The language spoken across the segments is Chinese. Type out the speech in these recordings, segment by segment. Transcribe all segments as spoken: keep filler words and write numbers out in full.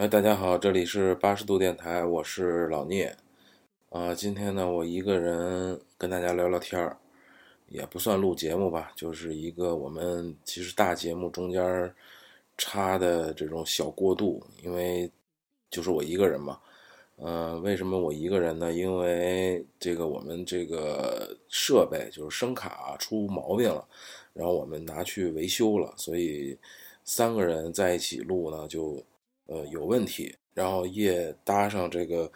哎，大家好，这里是八十度电台，我是老聂。啊，今天呢，我一个人跟大家聊聊天儿，也不算录节目吧，就是一个我们其实大节目中间插的这种小过渡，因为就是我一个人嘛。呃，为什么我一个人呢？因为这个我们这个设备就是声卡出毛病了，然后我们拿去维修了，所以三个人在一起录呢，就。呃，有问题，然后夜搭上这个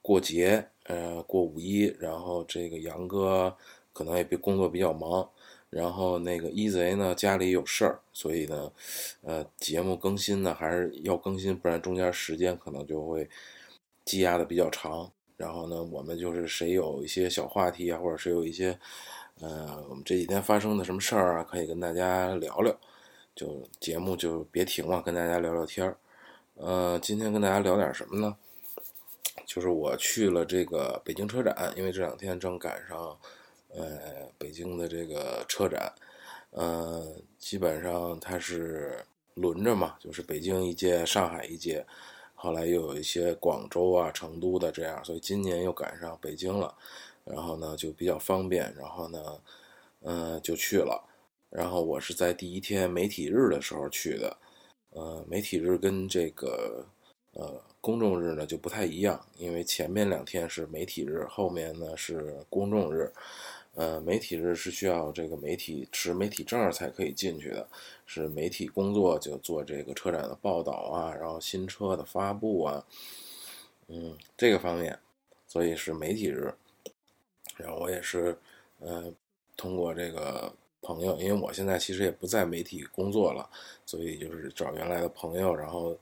过节，呃，过五一，然后这个杨哥可能也比工作比较忙，然后那个一贼呢家里有事儿，所以呢，呃，节目更新呢还是要更新，不然中间时间可能就会积压的比较长。然后呢，我们就是谁有一些小话题啊，或者是有一些呃我们这几天发生的什么事儿啊，可以跟大家聊聊，就节目就别停了，跟大家聊聊天儿。呃，今天跟大家聊点什么呢？就是我去了这个北京车展，因为这两天正赶上，呃，北京的这个车展，呃，基本上它是轮着嘛，就是北京一届，上海一届，后来又有一些广州啊、成都的这样，所以今年又赶上北京了，然后呢就比较方便，然后呢，呃，就去了，然后我是在第一天媒体日的时候去的。呃，媒体日跟这个呃公众日呢就不太一样，因为前面两天是媒体日，后面呢是公众日。呃，媒体日是需要这个媒体持媒体证才可以进去的，是媒体工作就做这个车展的报道啊，然后新车的发布啊，嗯，这个方面，所以是媒体日。然后我也是呃通过这个。朋友，因为我现在其实也不在媒体工作了，所以就是找原来的朋友，然后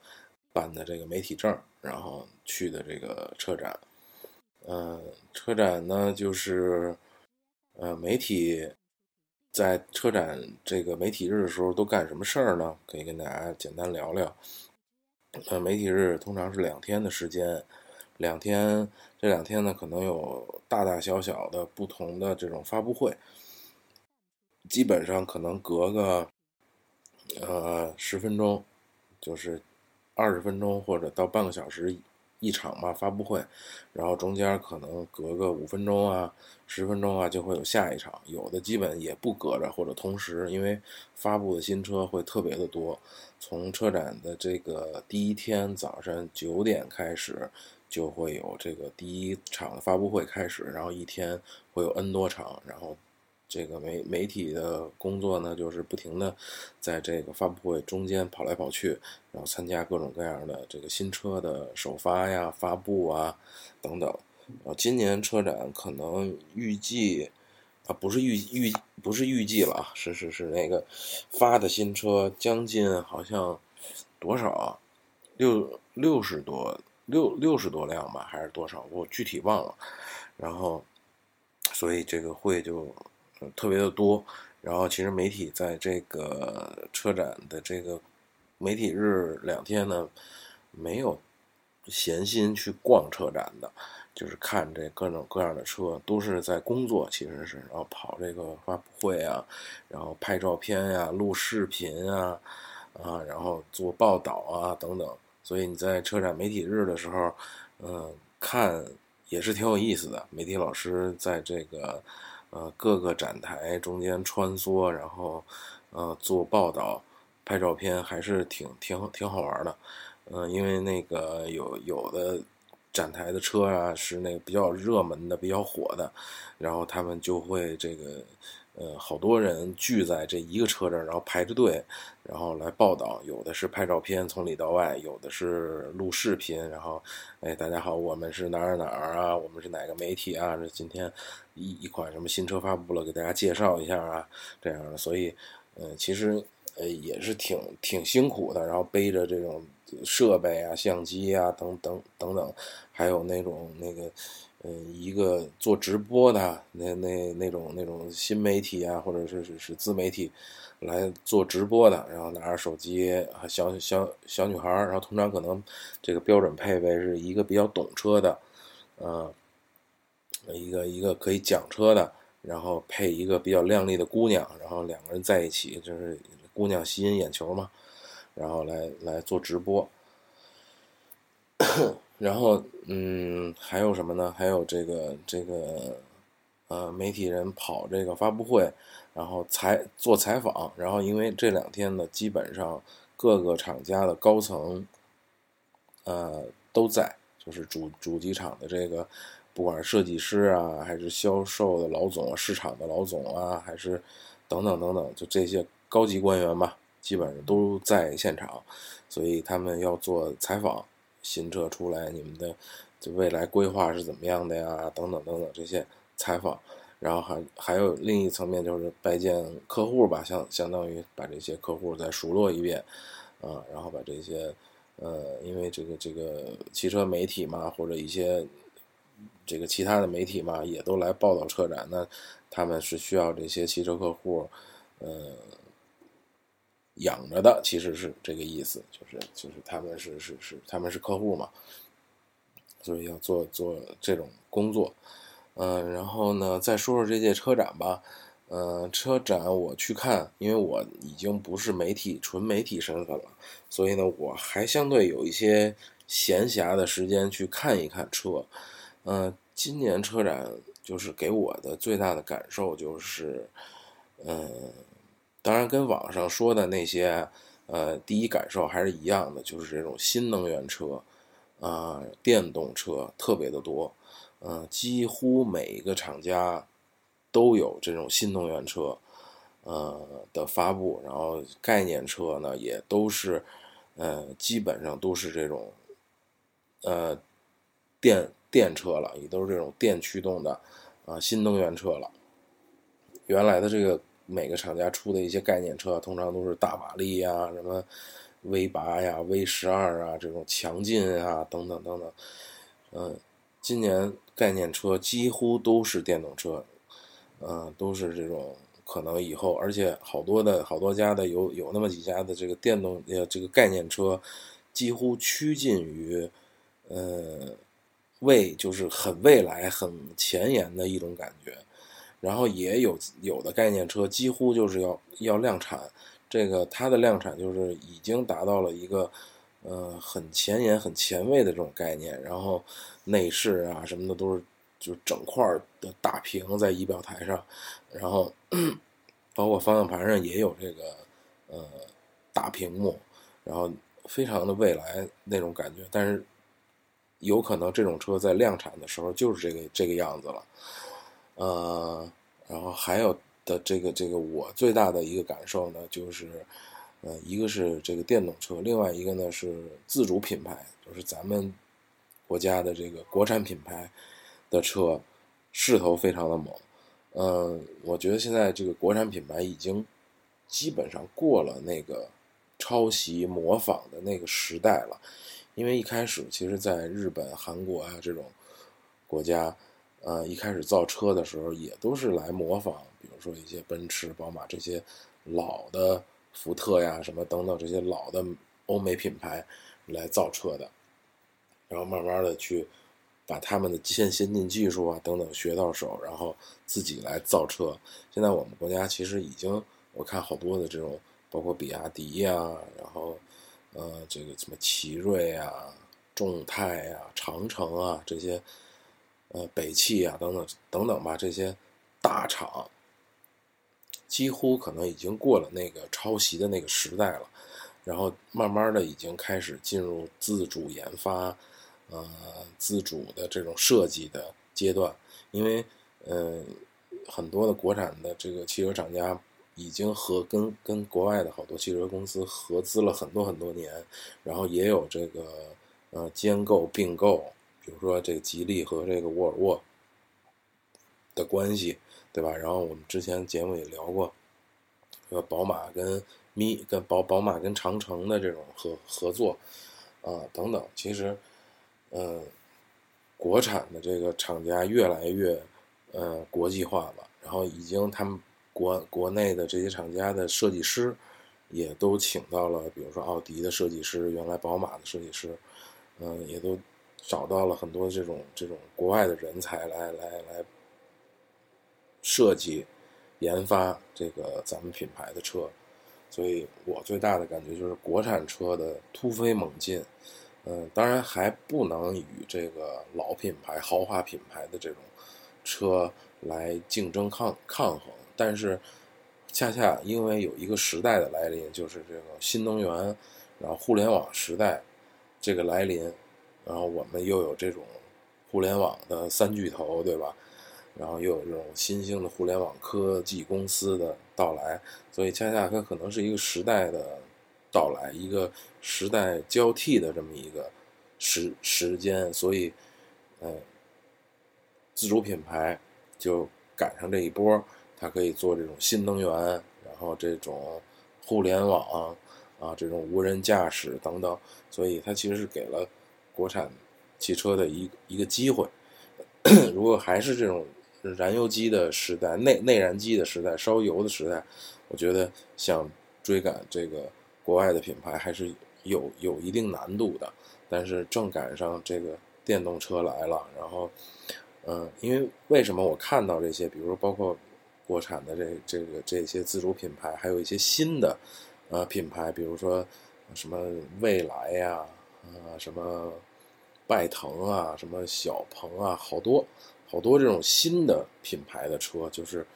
办的这个媒体证，然后去的这个车展。嗯、呃，车展呢，就是呃，媒体在车展这个媒体日的时候都干什么事儿呢？可以跟大家简单聊聊。呃，媒体日通常是两天的时间，两天这两天呢，可能有大大小小的不同的这种发布会。基本上可能隔个呃十分钟，就是二十分钟或者到半个小时一场嘛发布会，然后中间可能隔个五分钟啊、十分钟啊就会有下一场，有的基本也不隔着或者同时，因为发布的新车会特别的多，从车展的这个第一天早上九点开始。就会有这个第一场的发布会开始，然后一天会有 N 多场，然后这个媒媒体的工作呢，就是不停的在这个发布会中间跑来跑去，然后参加各种各样的这个新车的首发呀、发布啊等等。呃，今年车展可能预计啊，不是预预不是预计了啊，是是是那个发的新车将近好像多少啊，六六十多六六十多辆吧，还是多少？我具体忘了。然后，所以这个会就。特别的多，然后其实媒体在这个车展的这个媒体日两天呢，没有闲心去逛车展的，就是看这各种各样的车，都是在工作，其实是然后跑这个发布会啊，然后拍照片呀、啊、录视频啊，啊，然后做报道啊等等，所以你在车展媒体日的时候，嗯、呃，看也是挺有意思的。媒体老师在这个。呃，各个展台中间穿梭，然后，呃，做报道、拍照片，还是挺挺挺好玩的。嗯、呃，因为那个有有的展台的车啊，是那个比较热门的、比较火的，然后他们就会这个，呃，好多人聚在这一个车这儿，然后排着队，然后来报道。有的是拍照片，从里到外；有的是录视频，然后，哎，大家好，我们是哪儿哪儿啊？我们是哪个媒体啊？这今天。一一款什么新车发布了，给大家介绍一下啊，这样的，所以，呃，其实呃也是挺挺辛苦的，然后背着这种设备啊、相机啊等等等等，还有那种那个，呃，一个做直播的那那那种那种新媒体啊，或者是是是自媒体来做直播的，然后拿着手机，小小小女孩，然后通常可能这个标准配备是一个比较懂车的，呃。一个一个可以讲车的，然后配一个比较靓丽的姑娘，然后两个人在一起，就是姑娘吸引眼球嘛，然后来来做直播。然后嗯，还有什么呢？还有这个这个呃媒体人跑这个发布会，然后采做采访，然后因为这两天呢，基本上各个厂家的高层呃都在，就是主主机厂的这个，不管是设计师啊，还是销售的老总、市场的老总啊，还是等等等等，就这些高级官员吧，基本上都在现场，所以他们要做采访，新车出来，你们的就未来规划是怎么样的呀？等等等等这些采访，然后还还有另一层面就是拜见客户吧，相相当于把这些客户再熟络一遍，啊，然后把这些呃，因为这个这个汽车媒体嘛，或者一些。这个其他的媒体嘛，也都来报道车展，那他们是需要这些汽车客户，呃，养着的，其实是这个意思，就是就是他们是是是他们是客户嘛，所以要做做这种工作，嗯、呃，然后呢，再说说这届车展吧，嗯、呃，车展我去看，因为我已经不是媒体纯媒体身份了，所以呢，我还相对有一些闲暇的时间去看一看车。嗯、呃，今年车展就是给我的最大的感受就是，嗯、呃，当然跟网上说的那些，呃，第一感受还是一样的，就是这种新能源车，啊、呃，电动车特别的多，嗯、呃，几乎每一个厂家都有这种新能源车，呃的发布，然后概念车呢也都是，呃，基本上都是这种，呃，电。电车了，也都是这种电驱动的，啊，新能源车了。原来的这个每个厂家出的一些概念车，通常都是大马力呀、什么 V 八 呀、V 十二 啊这种强劲啊等等等等。嗯，今年概念车几乎都是电动车，嗯，都是这种可能以后，而且好多的好多家的有有那么几家的这个电动呃这个概念车，几乎趋近于，呃。未就是很未来很前沿的一种感觉，然后也有有的概念车几乎就是要要量产，这个它的量产就是已经达到了一个呃很前沿很前卫的这种概念，然后内饰啊什么的都是就整块的大屏在仪表台上，然后包括方向盘上也有这个呃大屏幕，然后非常的未来那种感觉，但是有可能这种车在量产的时候就是这个这个样子了，呃，然后还有的这个这个我最大的一个感受呢，就是，呃，一个是这个电动车，另外一个呢是自主品牌，就是咱们国家的这个国产品牌的车势头非常的猛，嗯、呃，我觉得现在这个国产品牌已经基本上过了那个抄袭模仿的那个时代了。因为一开始其实在日本、韩国啊这种国家，呃，一开始造车的时候也都是来模仿，比如说一些奔驰、宝马这些老的福特呀什么等等这些老的欧美品牌来造车的，然后慢慢的去把他们的一些先进技术啊等等学到手，然后自己来造车。现在我们国家其实已经，我看好多的这种，包括比亚迪呀、啊，然后。呃，这个什么奇瑞啊、众泰啊、长城啊这些，呃，北汽啊等等等等吧，这些大厂几乎可能已经过了那个抄袭的那个时代了，然后慢慢的已经开始进入自主研发、呃，自主的这种设计的阶段，因为呃，很多的国产的这个汽车厂家。已经和跟跟国外的好多汽车公司合资了很多很多年，然后也有这个呃兼购并购，比如说这个吉利和这个沃尔沃的关系，对吧？然后我们之前节目也聊过，和宝马跟咪跟宝宝马跟长城的这种合合作啊、呃、等等，其实嗯、呃，国产的这个厂家越来越呃国际化了，然后已经他们。国国内的这些厂家的设计师，也都请到了，比如说奥迪的设计师，原来宝马的设计师，嗯、呃，也都找到了很多这种这种国外的人才来来来设计、研发这个咱们品牌的车，所以我最大的感觉就是国产车的突飞猛进，嗯，当然还不能与这个老品牌、豪华品牌的这种车来竞争抗抗衡，但是恰恰因为有一个时代的来临，就是这个新能源，然后互联网时代这个来临，然后我们又有这种互联网的三巨头，对吧？然后又有这种新兴的互联网科技公司的到来，所以恰恰它可能是一个时代的到来，一个时代交替的这么一个时时间，所以，呃，自主品牌就赶上这一波，它可以做这种新能源，然后这种互联网啊，这种无人驾驶等等，所以它其实是给了国产汽车的一一个机会。如果还是这种燃油机的时代，内内燃机的时代，烧油的时代，我觉得想追赶这个国外的品牌还是有有一定难度的，但是正赶上这个电动车来了，然后，嗯、呃，因为为什么我看到这些，比如说包括国产的这这个这些自主品牌，还有一些新的呃品牌，比如说什么蔚来呀、啊，呃，什么拜腾啊，什么小鹏啊，好多好多这种新的品牌的车，就是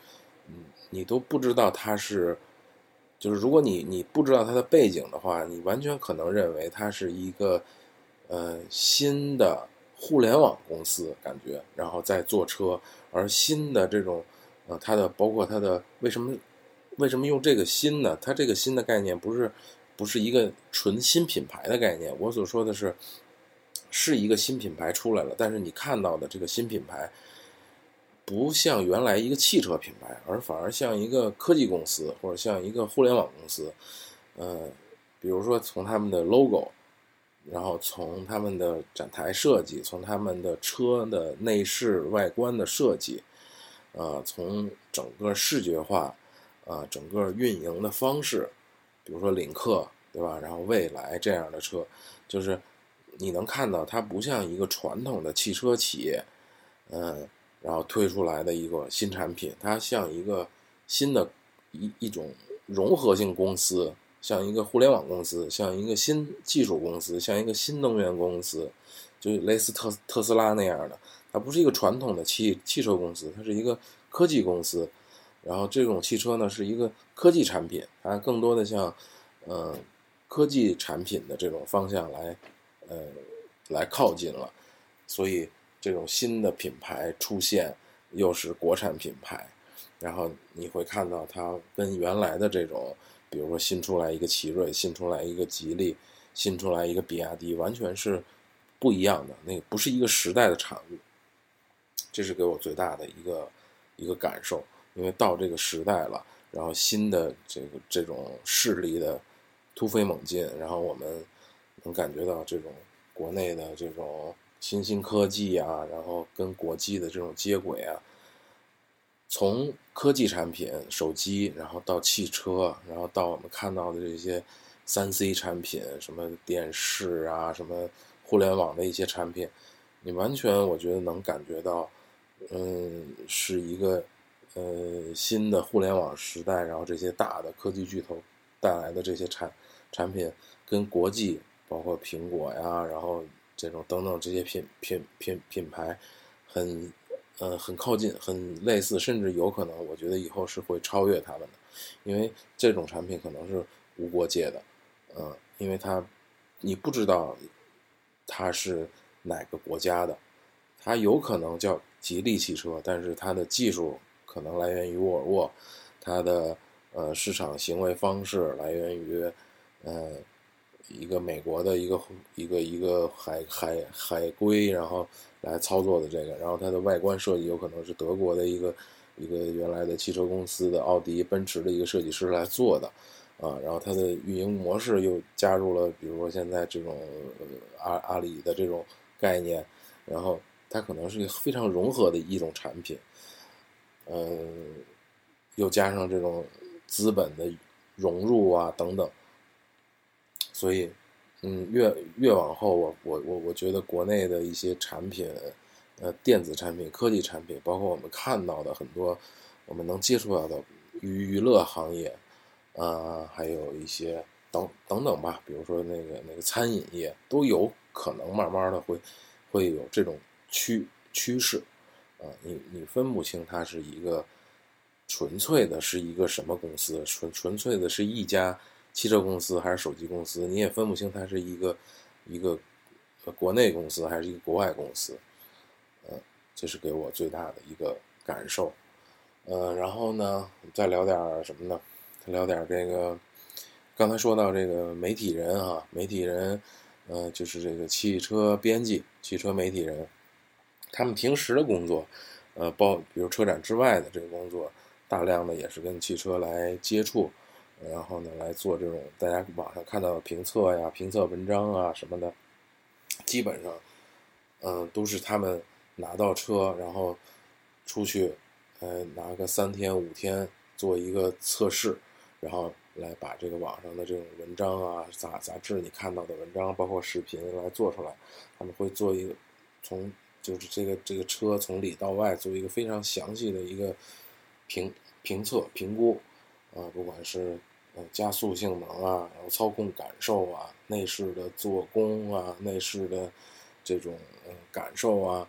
嗯，你都不知道它是。就是如果你你不知道它的背景的话，你完全可能认为它是一个呃新的互联网公司感觉，然后再做车，而新的这种呃它的包括它的为什么为什么用这个新呢？它这个新的概念不是不是一个纯新品牌的概念，我所说的是是一个新品牌出来了，但是你看到的这个新品牌不像原来一个汽车品牌，而反而像一个科技公司或者像一个互联网公司，呃，比如说从他们的 logo， 然后从他们的展台设计，从他们的车的内饰外观的设计，呃，从整个视觉化，啊、呃，整个运营的方式，比如说领克，对吧？然后蔚来这样的车，就是你能看到它不像一个传统的汽车企业，嗯、呃。然后推出来的一个新产品，它像一个新的一一种融合性公司，像一个互联网公司，像一个新技术公司，像一个新能源公司，就类似特特斯拉那样的。它不是一个传统的汽汽车公司，它是一个科技公司。然后这种汽车呢是一个科技产品，它更多的像呃科技产品的这种方向来呃来靠近了，所以。这种新的品牌出现，又是国产品牌，然后你会看到它跟原来的这种，比如说新出来一个奇瑞，新出来一个吉利，新出来一个比亚迪，完全是不一样的，那个不是一个时代的产物。这是给我最大的一个一个感受，因为到这个时代了，然后新的这个这种势力的突飞猛进，然后我们能感觉到这种国内的这种。新兴科技啊，然后跟国际的这种接轨啊，从科技产品手机，然后到汽车，然后到我们看到的这些 三 C 产品，什么电视啊，什么互联网的一些产品，你完全我觉得能感觉到，嗯，是一个呃新的互联网时代，然后这些大的科技巨头带来的这些产产品跟国际，包括苹果呀，然后这种等等这些品品品品牌很呃很靠近，很类似，甚至有可能我觉得以后是会超越他们的，因为这种产品可能是无国界的，嗯、呃，因为它你不知道它是哪个国家的，它有可能叫吉利汽车，但是它的技术可能来源于沃尔沃，它的呃市场行为方式来源于呃。一个美国的一个一个一个海海海归，然后来操作的这个，然后它的外观设计有可能是德国的一个一个原来的汽车公司的奥迪、奔驰的一个设计师来做的，啊，然后它的运营模式又加入了，比如说现在这种阿阿里的这种概念，然后它可能是非常融合的一种产品，嗯，又加上这种资本的融入啊等等。所以，嗯，越越往后，我我我我觉得国内的一些产品，呃，电子产品、科技产品，包括我们看到的很多，我们能接触到的娱娱乐行业，啊、呃，还有一些等等等吧，比如说那个那个餐饮业，都有可能慢慢的会会有这种趋趋势啊，你你分不清它是一个纯粹的是一个什么公司，纯纯粹的是一家汽车公司还是手机公司，你也分不清它是一个一个国内公司还是一个国外公司，呃，这是给我最大的一个感受。呃，然后呢，再聊点什么呢？聊点这个，刚才说到这个媒体人啊，媒体人，呃，就是这个汽车编辑、汽车媒体人，他们平时的工作，呃，包比如车展之外的这个工作，大量的也是跟汽车来接触，然后呢，来做这种大家网上看到的评测呀、评测文章啊什么的，基本上，嗯、呃，都是他们拿到车，然后出去，呃，拿个三天五天做一个测试，然后来把这个网上的这种文章啊、杂杂志你看到的文章，包括视频来做出来。他们会做一个从就是这个这个车从里到外做一个非常详细的一个评评测评估啊、呃，不管是呃加速性能啊，然后操控感受啊，内饰的做工啊，内饰的这种、呃、感受啊，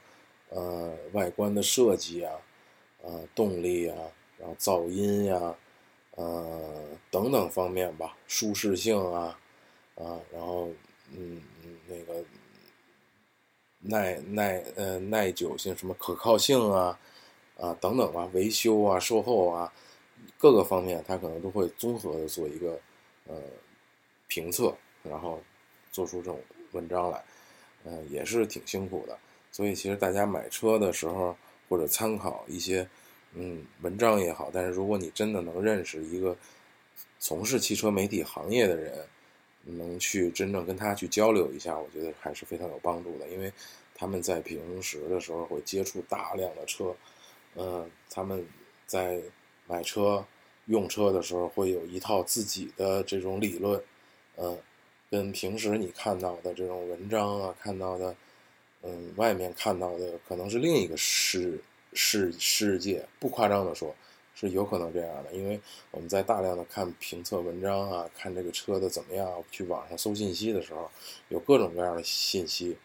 呃外观的设计啊，呃动力啊，然后噪音呀、啊，呃等等方面吧，舒适性啊，啊，然后嗯那个耐耐呃耐久性什么可靠性啊啊等等吧，维修啊售后啊各个方面，它可能都会综合的做一个呃评测，然后做出这种文章来，嗯、呃、也是挺辛苦的。所以其实大家买车的时候或者参考一些。嗯，文章也好，但是如果你真的能认识一个从事汽车媒体行业的人，能去真正跟他去交流一下，我觉得还是非常有帮助的，因为他们在平时的时候会接触大量的车，嗯、呃，他们在买车、用车的时候会有一套自己的这种理论，嗯、呃，跟平时你看到的这种文章啊，看到的，嗯，外面看到的可能是另一个事。世世界不夸张的说，是有可能这样的，因为我们在大量的看评测文章啊，看这个车的怎么样，去网上搜信息的时候，有各种各样的信息。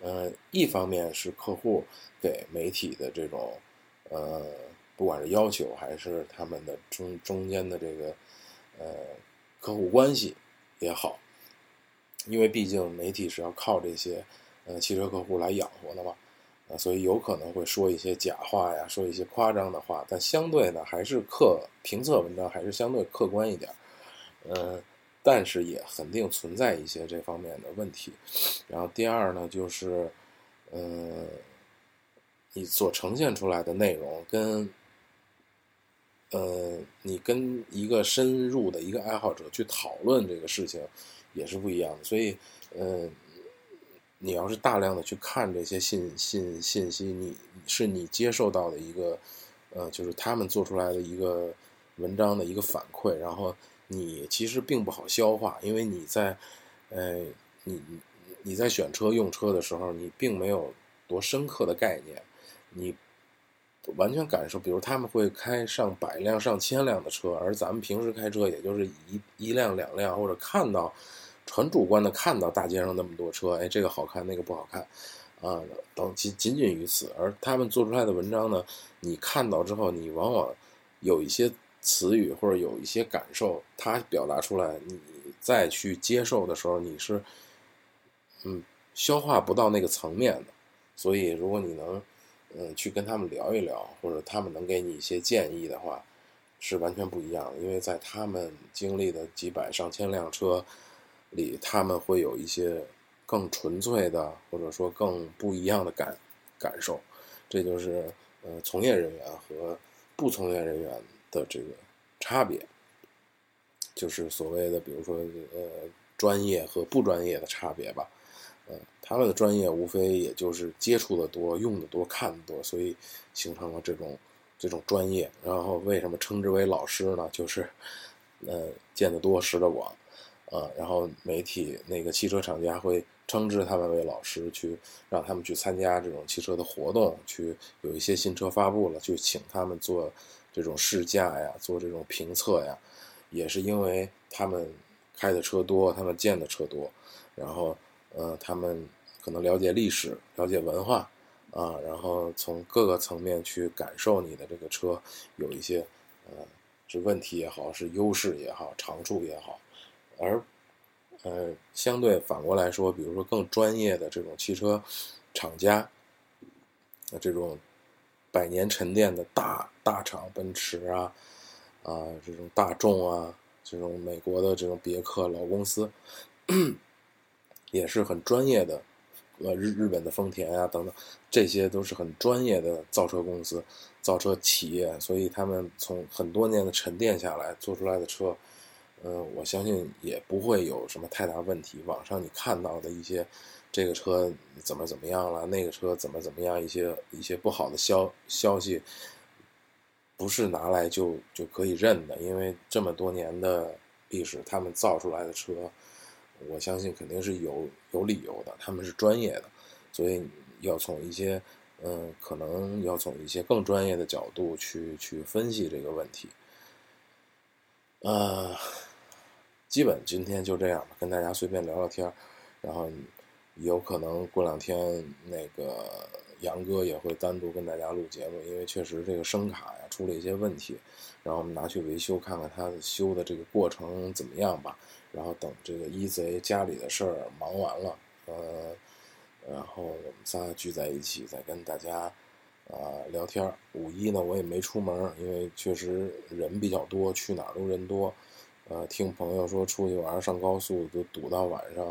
呃，一方面是客户给媒体的这种，呃，不管是要求还是他们的中中间的这个，呃，客户关系也好，因为毕竟媒体是要靠这些，呃，汽车客户来养活的嘛。啊、所以有可能会说一些假话呀，说一些夸张的话，但相对呢，还是客评测文章还是相对客观一点，呃，但是也肯定存在一些这方面的问题。然后第二呢，就是，呃，你所呈现出来的内容跟，呃，你跟一个深入的一个爱好者去讨论这个事情，也是不一样的。所以，嗯、呃。你要是大量的去看这些信信信息，你是你接受到的一个，呃，就是他们做出来的一个文章的一个反馈，然后你其实并不好消化，因为你在，呃，你你在选车用车的时候，你并没有多深刻的概念，你完全感受，比如他们会开上百辆、上千辆的车，而咱们平时开车也就是一一辆、两辆，或者看到。很主观的看到大街上那么多车，哎，这个好看，那个不好看，啊，等仅仅仅于此。而他们做出来的文章呢，你看到之后，你往往有一些词语或者有一些感受，它表达出来，你再去接受的时候，你是，嗯，消化不到那个层面的。所以，如果你能，嗯，去跟他们聊一聊，或者他们能给你一些建议的话，是完全不一样的，因为在他们经历的几百上千辆车。里他们会有一些更纯粹的，或者说更不一样的感感受，这就是呃从业人员和不从业人员的这个差别，就是所谓的比如说呃专业和不专业的差别吧。呃，他们的专业无非也就是接触的多、用的多、看的多，所以形成了这种这种专业。然后为什么称之为老师呢？就是呃见得多，识得广。啊，然后媒体那个汽车厂家会称之他们为老师，去让他们去参加这种汽车的活动，去有一些新车发布了，去请他们做这种试驾呀，做这种评测呀，也是因为他们开的车多，他们见的车多，然后呃，他们可能了解历史，了解文化啊，然后从各个层面去感受你的这个车有一些呃是问题也好，是优势也好，长处也好。而呃相对反过来说，比如说更专业的这种汽车厂家，这种百年沉淀的大大厂，奔驰啊啊这种大众啊，这种美国的这种别克老公司，也是很专业的，呃日日本的丰田啊等等，这些都是很专业的造车公司、造车企业，所以他们从很多年的沉淀下来做出来的车，嗯、呃，我相信也不会有什么太大问题。网上你看到的一些这个车怎么怎么样了，那个车怎么怎么样，一些一些不好的消消息，不是拿来就就可以认的，因为这么多年的历史，他们造出来的车，我相信肯定是有有理由的，他们是专业的，所以要从一些嗯、呃，可能要从一些更专业的角度去去分析这个问题。呃，基本今天就这样吧，跟大家随便聊聊天，然后有可能过两天那个杨哥也会单独跟大家录节目，因为确实这个声卡呀出了一些问题，然后我们拿去维修，看看它修的这个过程怎么样吧。然后等这个一贼家里的事儿忙完了，呃，然后我们仨聚在一起再跟大家啊、呃、聊天。五一呢我也没出门，因为确实人比较多，去哪儿都人多。呃，听朋友说出去玩上高速就堵到晚上，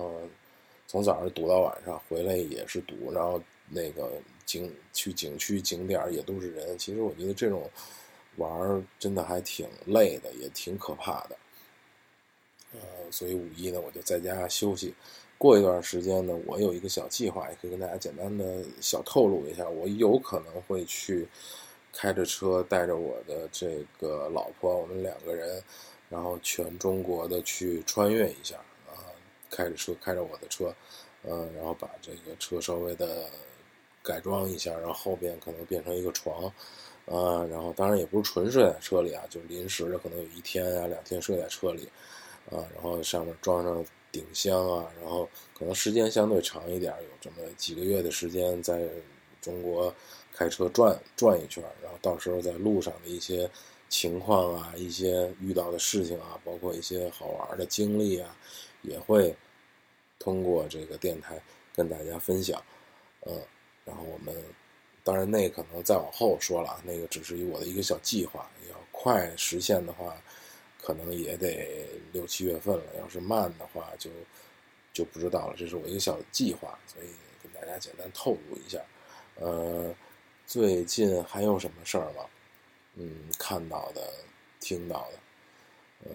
从早上堵到晚上，回来也是堵，然后那个景去景区景点也都是人。其实我觉得这种玩真的还挺累的，也挺可怕的。呃，所以五一呢我就在家休息，过一段时间呢我有一个小计划，也可以跟大家简单的小透露一下。我有可能会去开着车带着我的这个老婆，我们两个人然后全中国的去穿越一下啊，开着车开着我的车，嗯、呃，然后把这个车稍微的改装一下，然后后边可能变成一个床啊，然后当然也不是纯睡在车里啊，就临时的可能有一天啊两天睡在车里啊，然后上面装上顶箱啊，然后可能时间相对长一点，有这么几个月的时间在中国开车转转一圈，然后到时候在路上的一些情况啊，一些遇到的事情啊，包括一些好玩的经历啊，也会通过这个电台跟大家分享。嗯，然后我们当然那可能再往后说了，那个只是我的一个小计划，要快实现的话可能也得六七月份了，要是慢的话就就不知道了，这是我一个小计划，所以跟大家简单透露一下。呃，最近还有什么事儿吗？嗯，看到的、听到的，呃，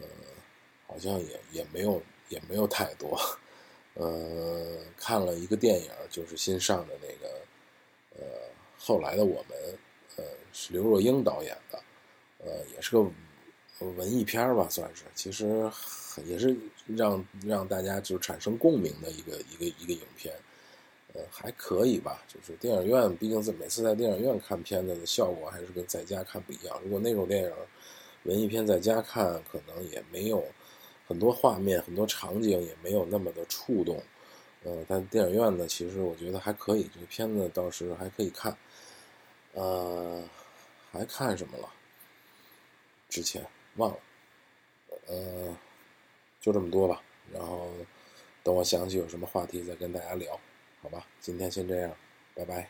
好像也也没有也没有太多。呃，看了一个电影，就是新上的那个，呃，后来的我们，呃，是刘若英导演的，呃，也是个文艺片吧，算是，其实也是让让大家就产生共鸣的一个一个一个影片，呃，还可以吧。就是电影院，毕竟是每次在电影院看片子的效果还是跟在家看不一样。如果那种电影文艺片在家看，可能也没有很多画面、很多场景也没有那么的触动。呃，但电影院呢，其实我觉得还可以，这个片子倒是还可以看。呃，还看什么了？之前忘了，呃，就这么多吧。然后等我想起有什么话题再跟大家聊，好吧？今天先这样，拜拜。